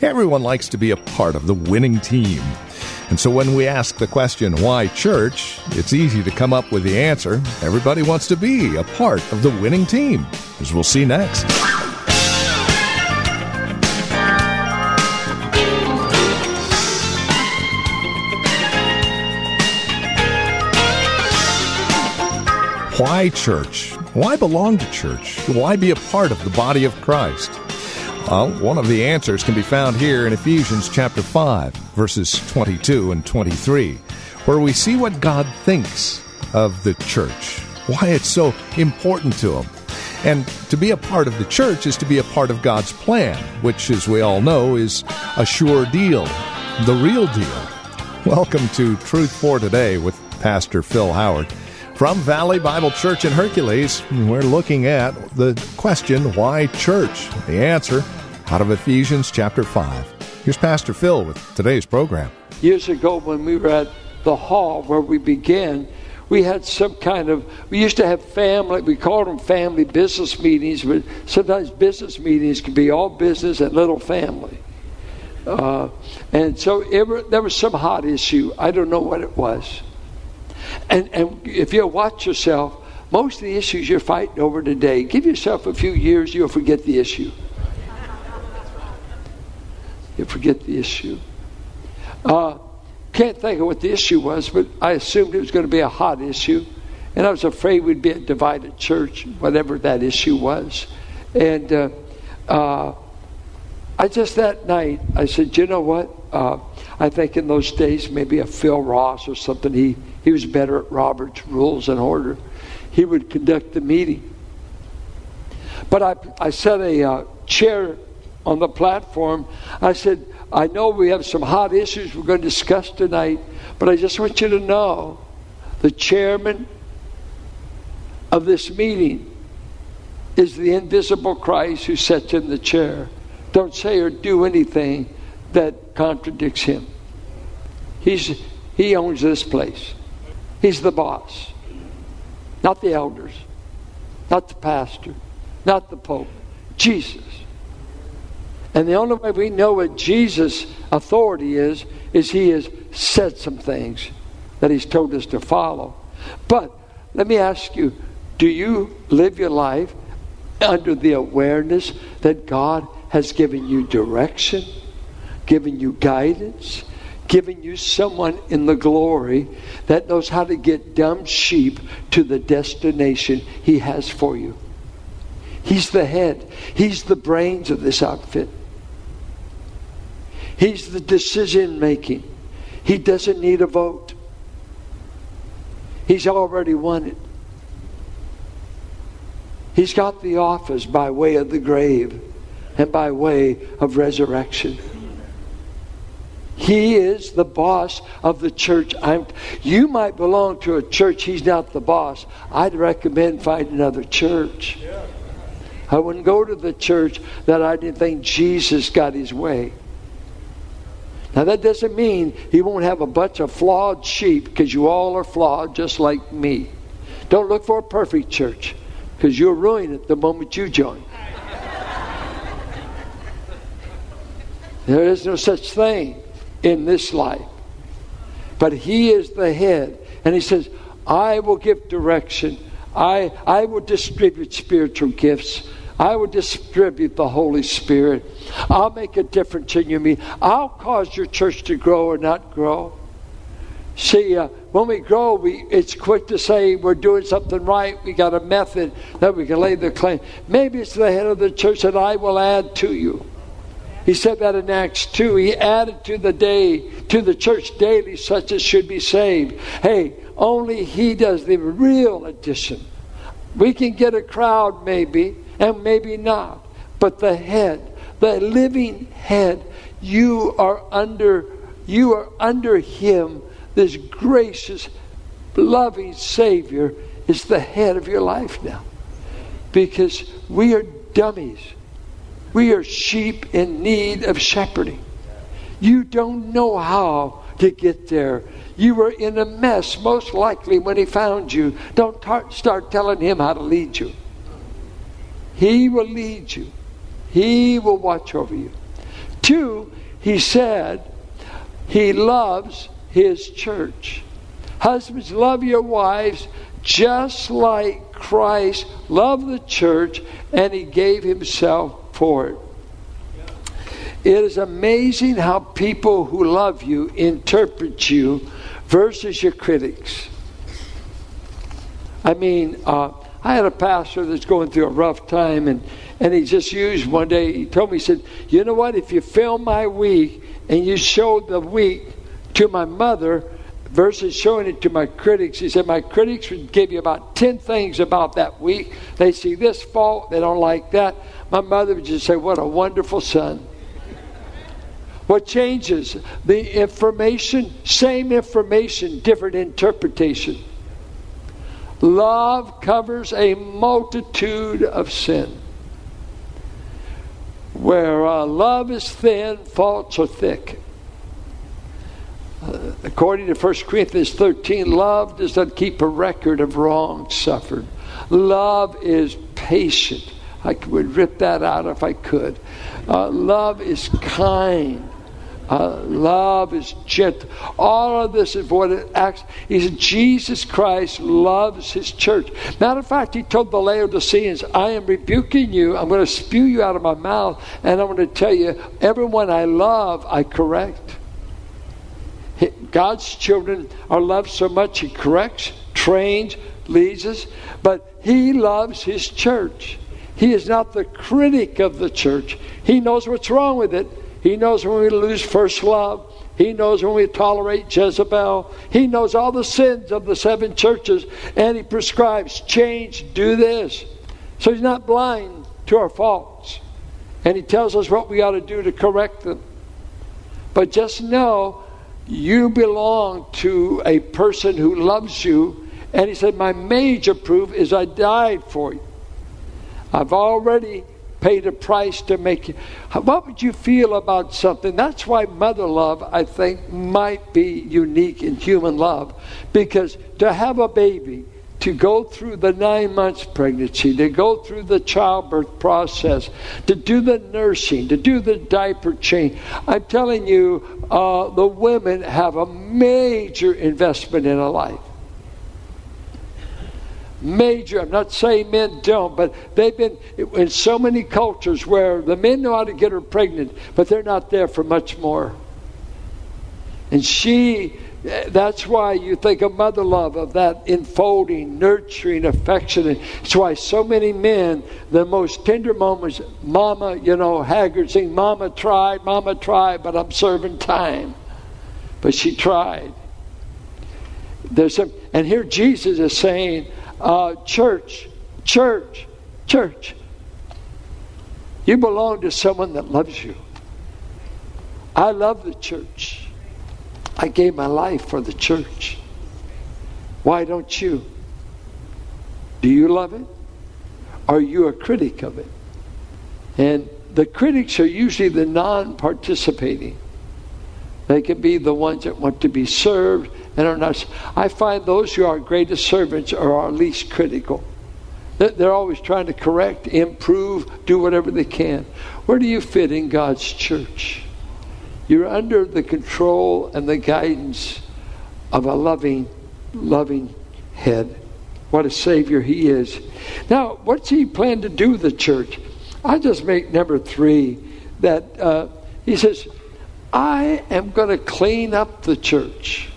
Everyone likes to be a part of the winning team. And so when we ask the question, why church, it's easy to come up with the answer. Everybody wants to be a part of the winning team, as we'll see next. Why church? Why belong to church? Why be a part of the body of Christ? Well, one of the answers can be found here in Ephesians chapter 5, verses 22 and 23, where we see what God thinks of the church, why it's so important to Him. And to be a part of the church is to be a part of God's plan, which, as we all know, is a sure deal, the real deal. Welcome to Truth For Today with Pastor Phil Howard. From Valley Bible Church in Hercules, we're looking at the question, why church? The answer, out of Ephesians chapter 5. Here's Pastor Phil with today's program. Years ago when we were at the hall where we began, we had some kind of, we used to have family, we called them family business meetings, but sometimes business meetings could be all business and little family. There was some hot issue. I don't know what it was. And if you watch yourself, most of the issues you're fighting over today, give yourself a few years, you'll forget the issue. You'll forget the issue. Can't think of what the issue was, but I assumed it was going to be a hot issue. And I was afraid we'd be a divided church, whatever that issue was. And I just that night, I said, you know what? I think in those days, maybe a Phil Ross or something, he was better at Robert's Rules and Order. He would conduct the meeting. But I set a chair on the platform. I said, I know we have some hot issues we're going to discuss tonight, but I just want you to know the chairman of this meeting is the invisible Christ who sits in the chair. Don't say or do anything that contradicts him. He owns this place. He's the boss. Not the elders. Not the pastor. Not the pope. Jesus. And the only way we know what Jesus' authority is he has said some things that he's told us to follow. But let me ask you, do you live your life under the awareness that God has given you direction, given you guidance, giving you someone in the glory that knows how to get dumb sheep to the destination he has for you? He's the head. He's the brains of this outfit. He's the decision making. He doesn't need a vote. He's already won it. He's got the office by way of the grave and by way of resurrection. He is the boss of the church. You might belong to a church. He's not the boss. I'd recommend find another church. I wouldn't go to the church that I didn't think Jesus got his way. Now that doesn't mean he won't have a bunch of flawed sheep, because you all are flawed just like me. Don't look for a perfect church, because you'll ruin it the moment you join. There is no such thing in this life. But he is the head. And he says, I will give direction. I will distribute spiritual gifts. I will distribute the Holy Spirit. I'll make a difference in your meeting. I'll cause your church to grow or not grow. See, when we grow, it's quick to say we're doing something right. We got a method that we can lay the claim. Maybe it's the head of the church that I will add to you. He said that in Acts 2. He added to the church daily such as should be saved. Hey, only he does the real addition. We can get a crowd maybe, and maybe not. But the head, the living head. You are under him. This gracious, loving Savior is the head of your life now. Because we are dummies. We are sheep in need of shepherding. You don't know how to get there. You were in a mess, most likely, when he found you. Don't start telling him how to lead you. He will lead you. He will watch over you. 2, he said he loves his church. Husbands, love your wives just like Christ loved the church and he gave himself for it. It is amazing how people who love you interpret you versus your critics. I mean, I had a pastor that's going through a rough time, and he just used one day, he told me, he said, you know what, if you film my week and you showed the week to my mother versus showing it to my critics, he said, my critics would give you about 10 things about that week. They see this fault, they don't like that. My mother would just say, what a wonderful son. What changes? The information, same information, different interpretation. Love covers a multitude of sin. Where love is thin, faults are thick. According to 1 Corinthians 13, love does not keep a record of wrongs suffered. Love is patient. I would rip that out if I could. Love is kind. Love is gentle. All of this is what it acts. He said, Jesus Christ loves his church. Matter of fact, he told the Laodiceans, I am rebuking you. I'm going to spew you out of my mouth. And I'm going to tell you, everyone I love, I correct. God's children are loved so much, he corrects, trains, leads us. But he loves his church. He is not the critic of the church. He knows what's wrong with it. He knows when we lose first love. He knows when we tolerate Jezebel. He knows all the sins of the 7 churches, and he prescribes change, do this. So he's not blind to our faults. And he tells us what we ought to do to correct them. But just know you belong to a person who loves you. And he said, my major proof is I died for you. I've already paid a price to make you. What would you feel about something? That's why mother love, I think, might be unique in human love. Because to have a baby, to go through the 9 months pregnancy, to go through the childbirth process, to do the nursing, to do the diaper change. I'm telling you, the women have a major investment in a life. Major. I'm not saying men don't, but they've been in so many cultures where the men know how to get her pregnant, but they're not there for much more. And that's why you think of mother love, of that enfolding, nurturing, affectionate. It's why so many men, the most tender moments, Mama, Haggard saying, Mama tried, but I'm serving time. But she tried. And here Jesus is saying, church. You belong to someone that loves you. I love the church. I gave my life for the church. Why don't you? Do you love it? Are you a critic of it? And the critics are usually the non-participating. They can be the ones that want to be served and are not. I find those who are our greatest servants are our least critical. They're always trying to correct, improve, do whatever they can. Where do you fit in God's church? You're under the control and the guidance of a loving head. What a Savior he is. Now, what's he plan to do with the church? I just make number 3 that he says, I am going to clean up the church.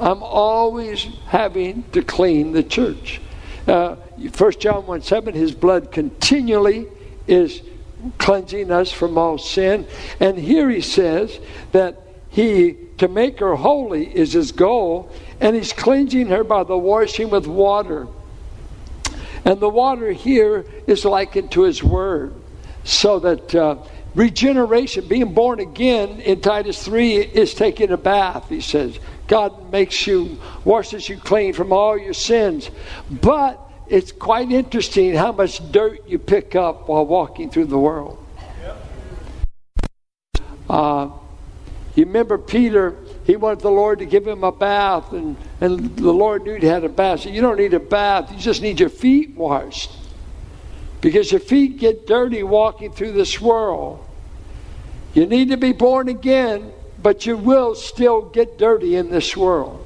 I'm always having to clean the church. 1 John 1:7, his blood continually is cleansing us from all sin. And here he says that he, to make her holy is his goal. And he's cleansing her by the washing with water. And the water here is likened to his word. So that Regeneration, being born again in Titus 3 is taking a bath, he says. God makes you, washes you clean from all your sins. But it's quite interesting how much dirt you pick up while walking through the world. You remember Peter, he wanted the Lord to give him a bath, and the Lord knew he had a bath. So you don't need a bath, you just need your feet washed. Because your feet get dirty walking through this world. You need to be born again, but you will still get dirty in this world.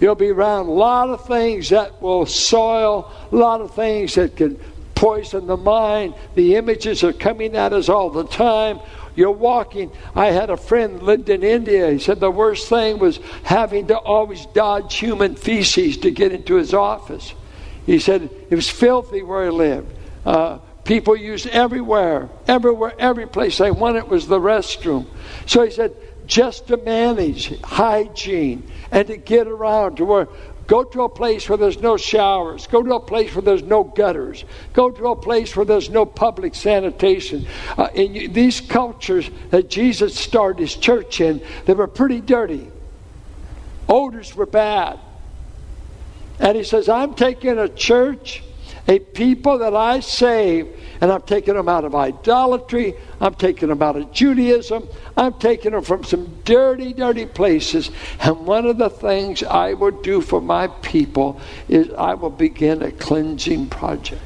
You'll be around a lot of things that will soil, a lot of things that can poison the mind. The images are coming at us all the time. You're walking. I had a friend lived in India. He said the worst thing was having to always dodge human feces to get into his office. He said it was filthy where he lived. People used everywhere, every place they wanted was the restroom. So he said, just to manage hygiene and to get around to where, go to a place where there's no showers. Go to a place where there's no gutters. Go to a place where there's no public sanitation. In these cultures that Jesus started his church in, they were pretty dirty. Odors were bad. And he says, I'm taking a church, a people that I save, and I'm taking them out of idolatry. I'm taking them out of Judaism. I'm taking them from some dirty, dirty places. And one of the things I will do for my people is I will begin a cleansing project.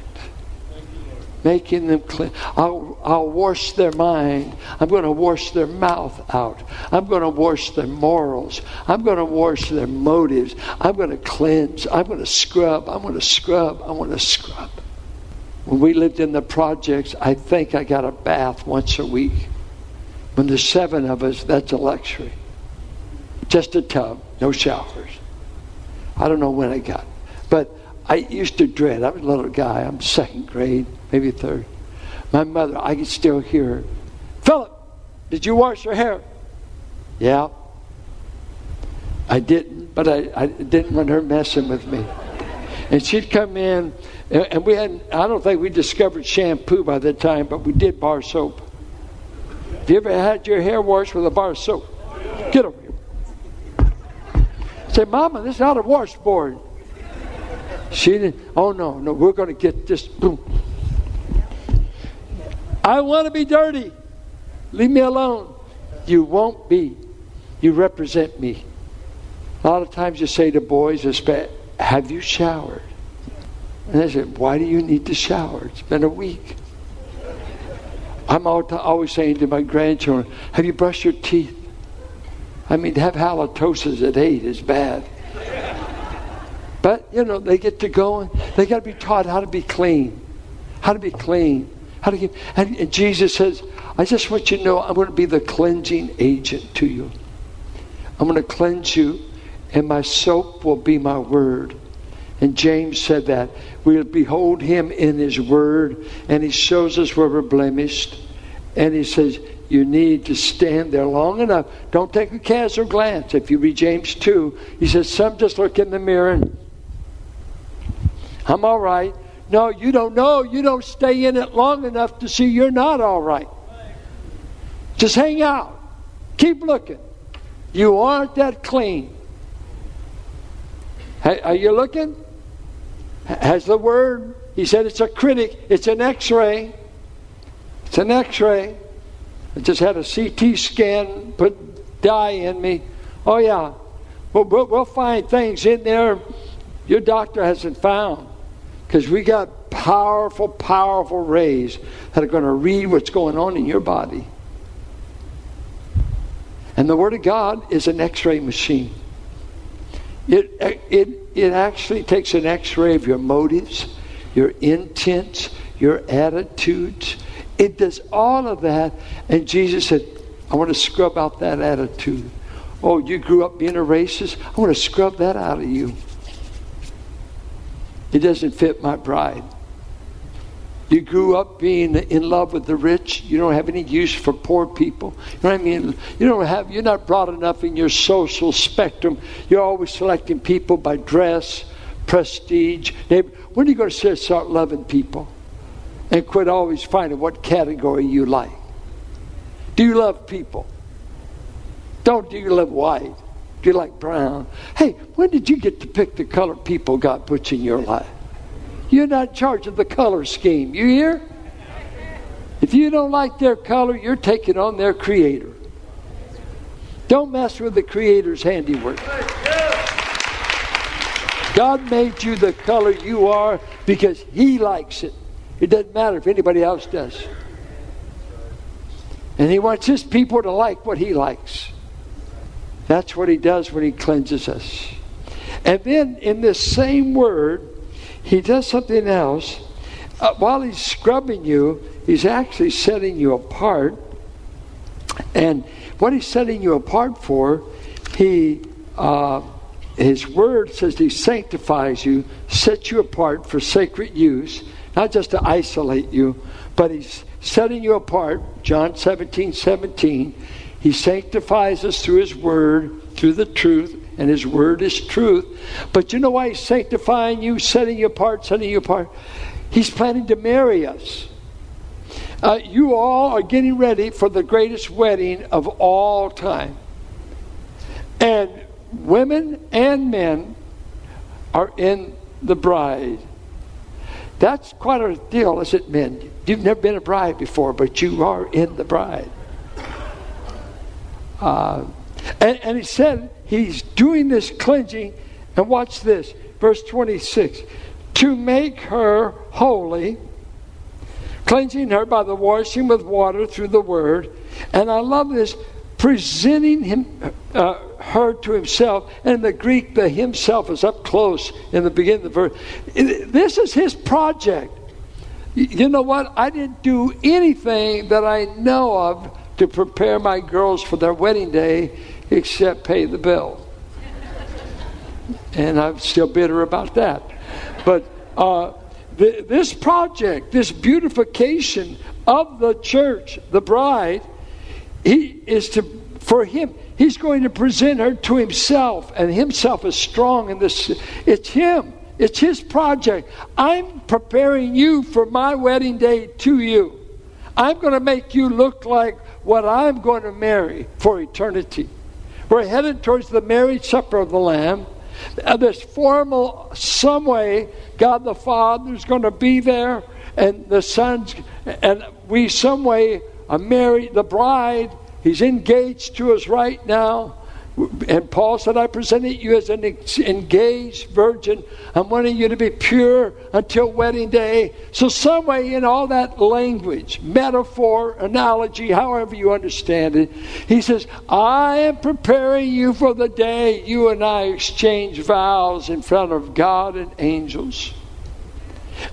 Making them clean. I'll wash their mind. I'm going to wash their mouth out. I'm going to wash their morals. I'm going to wash their motives. I'm going to cleanse. I'm going to scrub. I'm going to scrub. I'm going to scrub. When we lived in the projects, I think I got a bath once a week. When there's 7 of us, that's a luxury. Just a tub, no showers. I don't know when I got. But I used to dread. I was a little guy. I'm 2nd grade, maybe 3rd. My mother, I could still hear her. Philip, did you wash your hair? Yeah. I didn't, but I didn't want her messing with me. And she'd come in, and we hadn't, I don't think we discovered shampoo by that time, but we did bar soap. Have you ever had your hair washed with a bar of soap? Get over here. I said, Mama, this is not a washboard. She didn't. Oh, no, we're going to get this. Boom. I want to be dirty. Leave me alone. You won't be. You represent me. A lot of times you say to boys, have you showered? And they say, why do you need to shower? It's been a week. I'm always saying to my grandchildren, have you brushed your teeth? I mean, to have halitosis at 8 is bad. But, you know, they get to going. They got to be taught how to be clean. How to be clean. How to keep. And Jesus says, I just want you to know I'm going to be the cleansing agent to you. I'm going to cleanse you, and my soap will be my word. And James said that. We'll behold him in his word, and he shows us where we're blemished. And he says, you need to stand there long enough. Don't take a casual glance. If you read James 2, he says, some just look in the mirror and I'm all right. No, you don't know. You don't stay in it long enough to see you're not all right. Just hang out. Keep looking. You aren't that clean. Are you looking? Has the word, he said it's a critic. It's an x-ray. It's an x-ray. I just had a CT scan, put dye in me. Oh, yeah. We'll find things in there your doctor hasn't found. Because we got powerful, powerful rays that are going to read what's going on in your body. And the Word of God is an x-ray machine. It actually takes an x-ray of your motives, your intents, your attitudes. It does all of that. And Jesus said, I want to scrub out that attitude. Oh, you grew up being a racist? I want to scrub that out of you. It doesn't fit my bride. You grew up being in love with the rich. You don't have any use for poor people. You know what I mean? You're not broad enough in your social spectrum. You're always selecting people by dress, prestige. When are you going to start loving people? And quit always finding what category you like. Do you love people? Don't do you love white? Do you like brown? Hey, when did you get to pick the color people God puts in your life? You're not in charge of the color scheme. You hear? If you don't like their color, you're taking on their creator. Don't mess with the creator's handiwork. God made you the color you are because he likes it. It doesn't matter if anybody else does. And he wants his people to like what he likes. That's what he does when he cleanses us. And then in this same word, he does something else. While he's scrubbing you, he's actually setting you apart. And what he's setting you apart for, his word says he sanctifies you, sets you apart for sacred use. Not just to isolate you, but he's setting you apart. John 17:17. He sanctifies us through his word, through the truth, and his word is truth. But you know why he's sanctifying you, setting you apart, setting you apart? He's planning to marry us. You all are getting ready for the greatest wedding of all time. And women and men are in the bride. That's quite a deal, is it, men? You've never been a bride before, but you are in the bride. And he said he's doing this cleansing, and watch this, verse 26. To make her holy, cleansing her by the washing with water through the word. And I love this, presenting her to himself. And in the Greek, the himself is up close in the beginning of the verse. This is his project. You know what? I didn't do anything that I know of to prepare my girls for their wedding day except pay the bill. And I'm still bitter about that. But this project, this beautification of the church, the bride, for him, he's going to present her to himself, and himself is strong in this. It's him. It's his project. I'm preparing you for my wedding day to you. I'm going to make you look like what I'm going to marry for eternity. We're headed towards the marriage supper of the Lamb. There's formal, some way, God the Father's going to be there, and the Son's, and we some way are married, the bride. He's engaged to us right now. And Paul said, I presented you as an engaged virgin. I'm wanting you to be pure until wedding day. So some way in all that language, metaphor, analogy, however you understand it, he says, I am preparing you for the day you and I exchange vows in front of God and angels.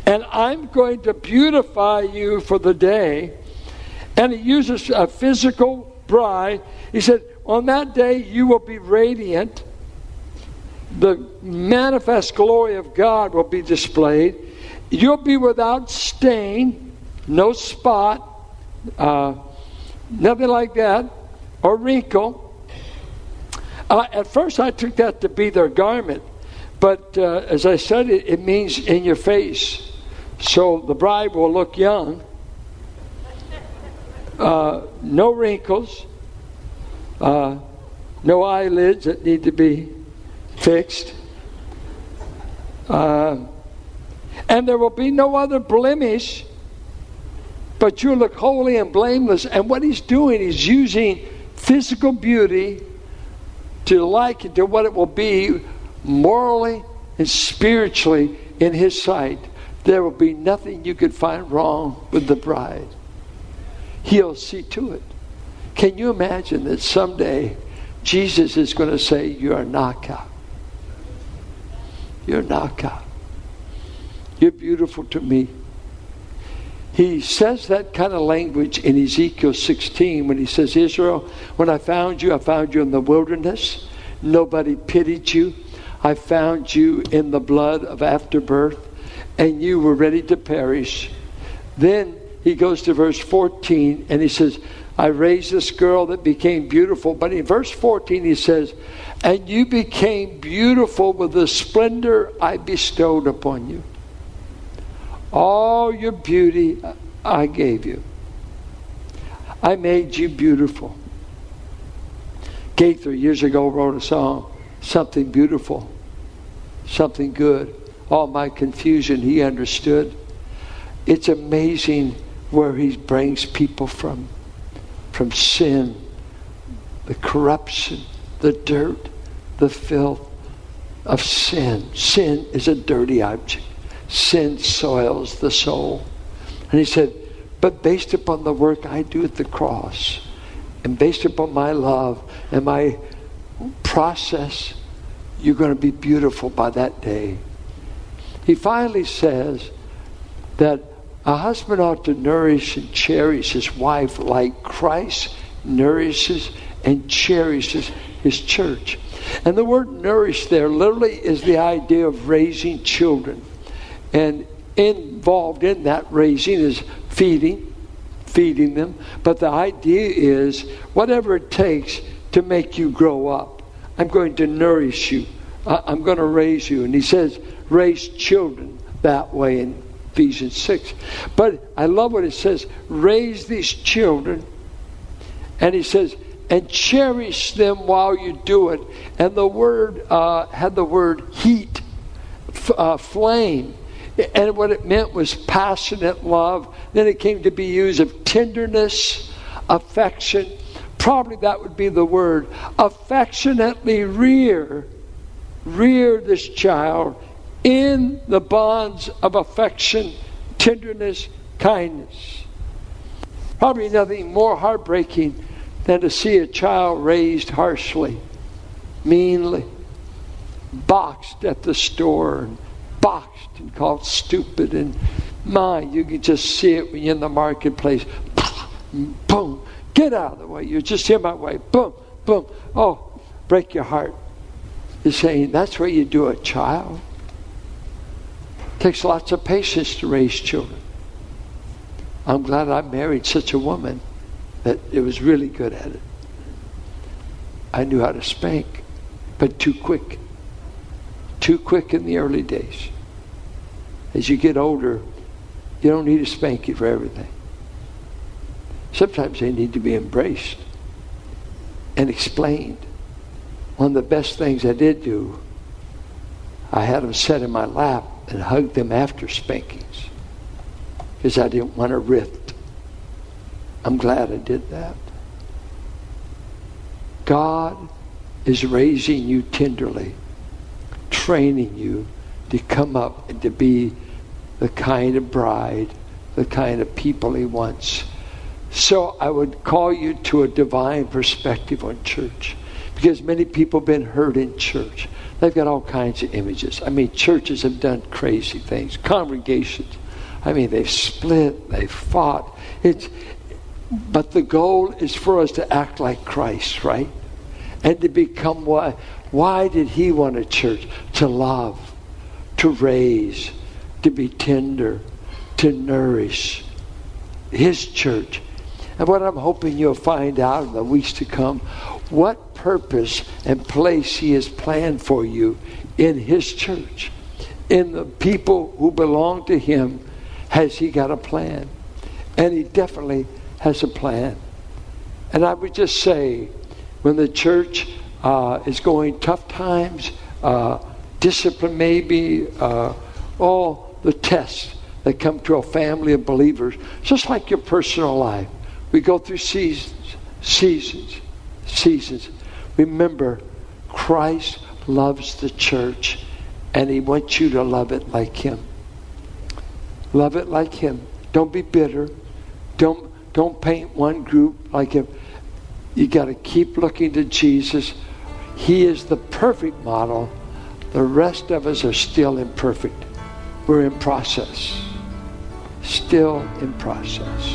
And I'm going to beautify you for the day. And he uses a physical bride. He said, on that day you will be radiant. The manifest glory of God will be displayed. You'll be without stain, no spot, nothing like that, or wrinkle. At first I took that to be their garment. But as I said, it means in your face. So the bride will look young. No wrinkles, no eyelids that need to be fixed, and there will be no other blemish, but you look holy and blameless. And what he's doing is using physical beauty to liken to what it will be morally and spiritually in his sight. There will be nothing you could find wrong with the bride. He'll see to it. Can you imagine that someday Jesus is going to say, you're a knockout. You're a knockout. You're beautiful to me. He says that kind of language in Ezekiel 16 when he says, Israel, when I found you in the wilderness. Nobody pitied you. I found you in the blood of afterbirth, and you were ready to perish. Then he goes to verse 14 and he says, I raised this girl that became beautiful. But in verse 14 he says, and you became beautiful with the splendor I bestowed upon you. All your beauty I gave you. I made you beautiful. Gaither years ago wrote a song, Something Beautiful, Something Good. All my confusion he understood. It's amazing where he brings people from sin, the corruption, the dirt, the filth of sin. Sin is a dirty object. Sin soils the soul. And he said, but based upon the work I do at the cross, and based upon my love and my process, you're going to be beautiful by that day. He finally says that a husband ought to nourish and cherish his wife like Christ nourishes and cherishes his church. And the word nourish there literally is the idea of raising children. And involved in that raising is feeding them. But the idea is whatever it takes to make you grow up. I'm going to nourish you. I'm going to raise you. And he says, raise children that way in Ephesians 6. But I love what it says. Raise these children. And he says, and cherish them while you do it. And the word had the word heat, flame. And what it meant was passionate love. Then it came to be used of tenderness, affection. Probably that would be the word. Affectionately rear this child in the bonds of affection, tenderness, kindness. Probably nothing more heartbreaking than to see a child raised harshly, meanly, boxed at the store, and boxed and called stupid, and you can just see it when you're in the marketplace. Boom, get out of the way. You're just in my way. Boom, boom. Oh, break your heart. You're saying, that's where you do it, child. It takes lots of patience to raise children. I'm glad I married such a woman that it was really good at it. I knew how to spank, but too quick. Too quick in the early days. As you get older, you don't need to spank you for everything. Sometimes they need to be embraced and explained. One of the best things I did do, I had them sit in my lap and hug them after spankings because I didn't want a rift. I'm glad I did that. God is raising you tenderly, training you to come up and to be the kind of bride, the kind of people he wants. So I would call you to a divine perspective on church, because many people have been hurt in church. They've got all kinds of images. I mean, churches have done crazy things. Congregations, I mean, they've split, they've fought. But the goal is for us to act like Christ, right? And to become what? Why did he want a church? To love, to raise, to be tender, to nourish his church. And what I'm hoping you'll find out in the weeks to come, what purpose and place he has planned for you in his church. In the people who belong to him, has he got a plan? And he definitely has a plan. And I would just say, when the church is going tough times, discipline maybe, all the tests that come to a family of believers, just like your personal life. We go through seasons. Remember, Christ loves the church, and he wants you to love it like him. Love it like him. Don't be bitter. Don't paint one group like him. You got to keep looking to Jesus. He is the perfect model. The rest of us are still imperfect. We're in process. Still in process.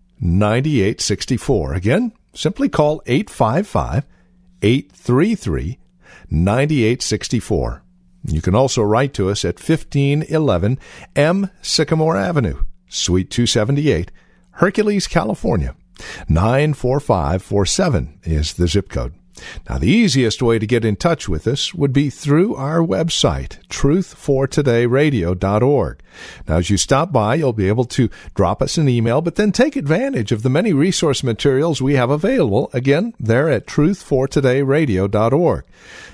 Again, simply call 855-833-9864. You can also write to us at 1511 M. Sycamore Avenue, Suite 278, Hercules, California. 94547 is the zip code. Now, the easiest way to get in touch with us would be through our website, truthfortodayradio.org. Now, as you stop by, you'll be able to drop us an email, but then take advantage of the many resource materials we have available, again, there at truthfortodayradio.org.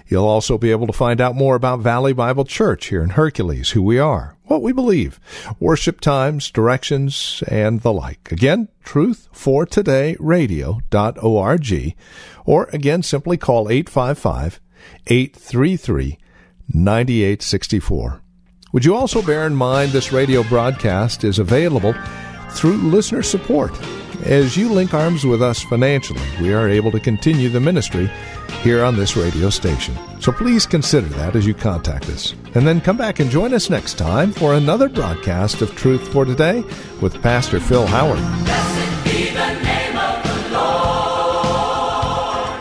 You'll also be able to find out more about Valley Bible Church here in Hercules, who we are, what we believe, worship times, directions, and the like. Again, truthfortodayradio.org, or again, simply call 855-833-9864. Would you also bear in mind this radio broadcast is available through listener support? As you link arms with us financially, we are able to continue the ministry here on this radio station. So please consider that as you contact us. And then come back and join us next time for another broadcast of Truth for Today with Pastor Phil Howard. Blessed be the name of the Lord.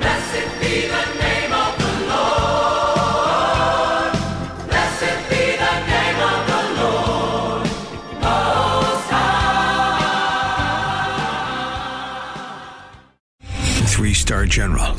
Blessed be the name of the Lord. Blessed be the name of the Lord. Most High. 3-star General